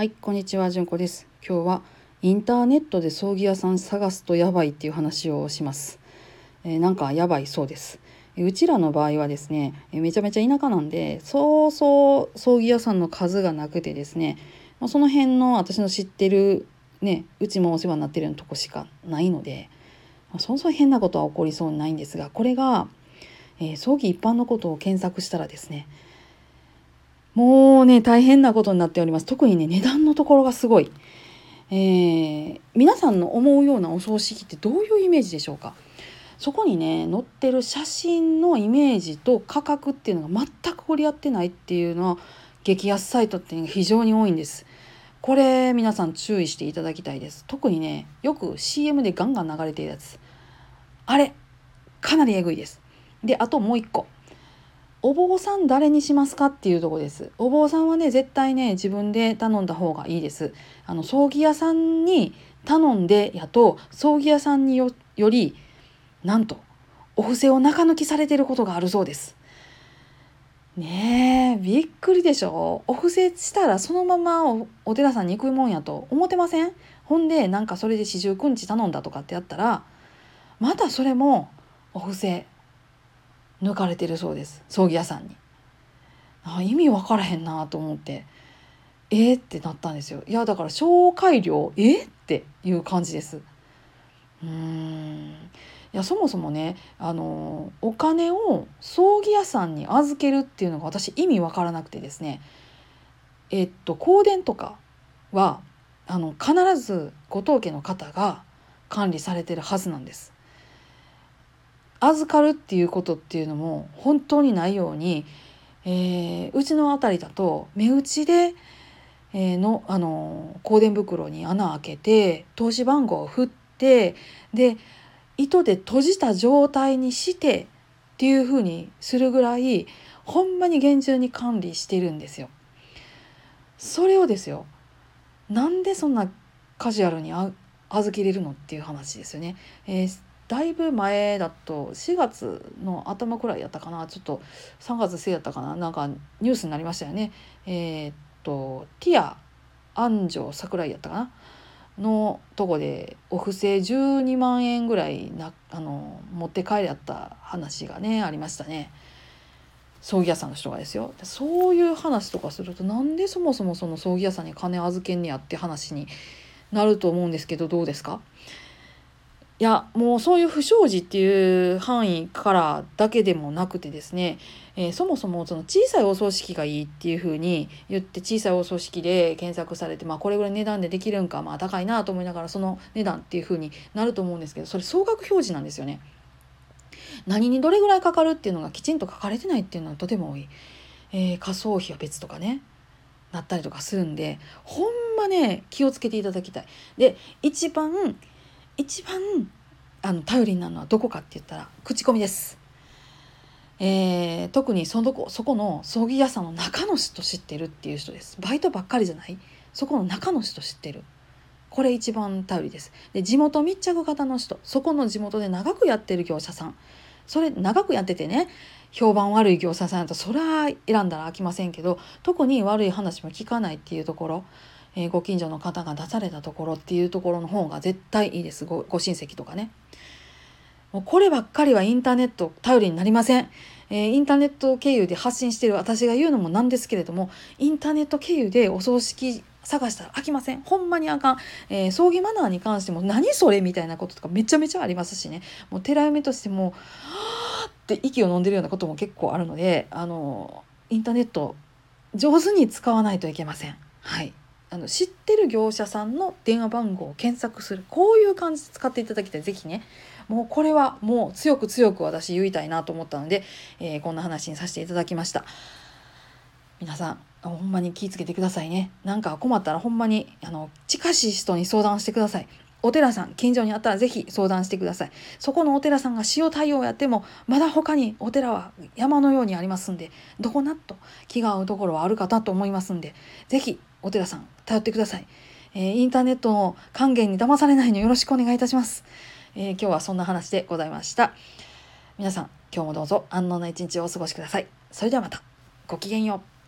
はい、こんにちは、じゅんこです。今日はインターネットで葬儀屋さん探すとやばいっていう話をします。なんかやばいそうです。うちらの場合はですね、めちゃめちゃ田舎なんで、そうそう葬儀屋さんの数がなくてですね、その辺の私の知ってるね、うちもお世話になってるようなとこしかないので、そうそう変なことは起こりそうにないんですが、これが葬儀一般のことを検索したらですね、もうね大変なことになっております。特にね、値段のところがすごい。皆さんの思うようなお葬式ってどういうイメージでしょうか。そこにね載ってる写真のイメージと価格っていうのが全く折り合ってないっていうのは、激安サイトっていうのが非常に多いんです。これ皆さん注意していただきたいです。特にね、よく CM でガンガン流れているやつ、あれかなりえぐいです。で、あともう一個、お坊さん誰にしますかっていうとこです。お坊さんはね絶対ね自分で頼んだ方がいいです。葬儀屋さんに頼んでやと、葬儀屋さんに よりなんとお布施を中抜きされていることがあるそうですね。えびっくりでしょ。お布施したらそのまま お寺さんに行くもんやと思ってません？ほんでなんかそれで四十九日頼んだとかってやったら、またそれもお布施抜かれてるそうです、葬儀屋さんに。意味分からへんなと思って、ってなったんですよ。いやだから紹介料っていう感じです。いやそもそもね、お金を葬儀屋さんに預けるっていうのが私意味分からなくてですね、香典とかは必ずご当家の方が管理されてるはずなんです。預かるっていうことっていうのも本当にないように、うちのあたりだと目打ちで、香典袋に穴開けて通し番号を振って、で糸で閉じた状態にしてっていう風にするぐらい、ほんまに厳重に管理してるんですよ。それをですよ、なんでそんなカジュアルに預けれるのっていう話ですよね。だいぶ前だと4月の頭くらいやったかな、ちょっと3月末やったかな、なんかニュースになりましたよね。ティア安城桜井やったかなのとこでお布施12万円ぐらい持って帰りあった話がねありましたね。葬儀屋さんの人がですよ。そういう話とかすると、なんでそもそもその葬儀屋さんに金預けんねやって話になると思うんですけど、どうですか？いやもうそういう不祥事っていう範囲からだけでもなくてですね、そもそもその小さいお葬式がいいっていうふうに言って、小さいお葬式で検索されて、これぐらい値段でできるんか、高いなと思いながらその値段っていうふうになると思うんですけど、それ総額表示なんですよね。何にどれぐらいかかるっていうのがきちんと書かれてないっていうのはとても多い。火葬費は別とかねなったりとかするんで、ほんまね気をつけていただきたい。で一番頼りになるのはどこかって言ったら口コミです。特にそこの葬儀屋さんの中の人知ってるっていう人です。バイトばっかりじゃない、そこの中の人知ってる、これ一番頼りです。で、地元密着型の人、そこの地元で長くやってる業者さん、それ長くやっててね評判悪い業者さんだと、それは選んだら飽きませんけど、特に悪い話も聞かないっていうところ、ご近所の方が出されたところっていうところの方が絶対いいです。 ご親戚とかね。もうこればっかりはインターネット頼りになりません。インターネット経由で発信してる私が言うのもなんですけれども、インターネット経由でお葬式探したら飽きません。ほんまにあかん。葬儀マナーに関しても何それみたいなこととかめちゃめちゃありますしね。もう寺嫁としてもはーって息を飲んでるようなことも結構あるので、インターネット上手に使わないといけません。はい、知ってる業者さんの電話番号を検索する、こういう感じで使っていただきたい。ぜひね、もうこれはもう強く強く私言いたいなと思ったので、こんな話にさせていただきました。皆さんほんまに気をつけてくださいね。なんか困ったらほんまに近しい人に相談してください。お寺さん近所にあったらぜひ相談してください。そこのお寺さんが塩対応やっても、まだ他にお寺は山のようにありますんで、どこなっと気が合うところはあるかなと思いますんで、ぜひお寺さん頼ってください。インターネットの還元に騙されないのよろしくお願いいたします。今日はそんな話でございました。皆さん今日もどうぞ安穏な一日をお過ごしください。それではまた、ごきげんよう。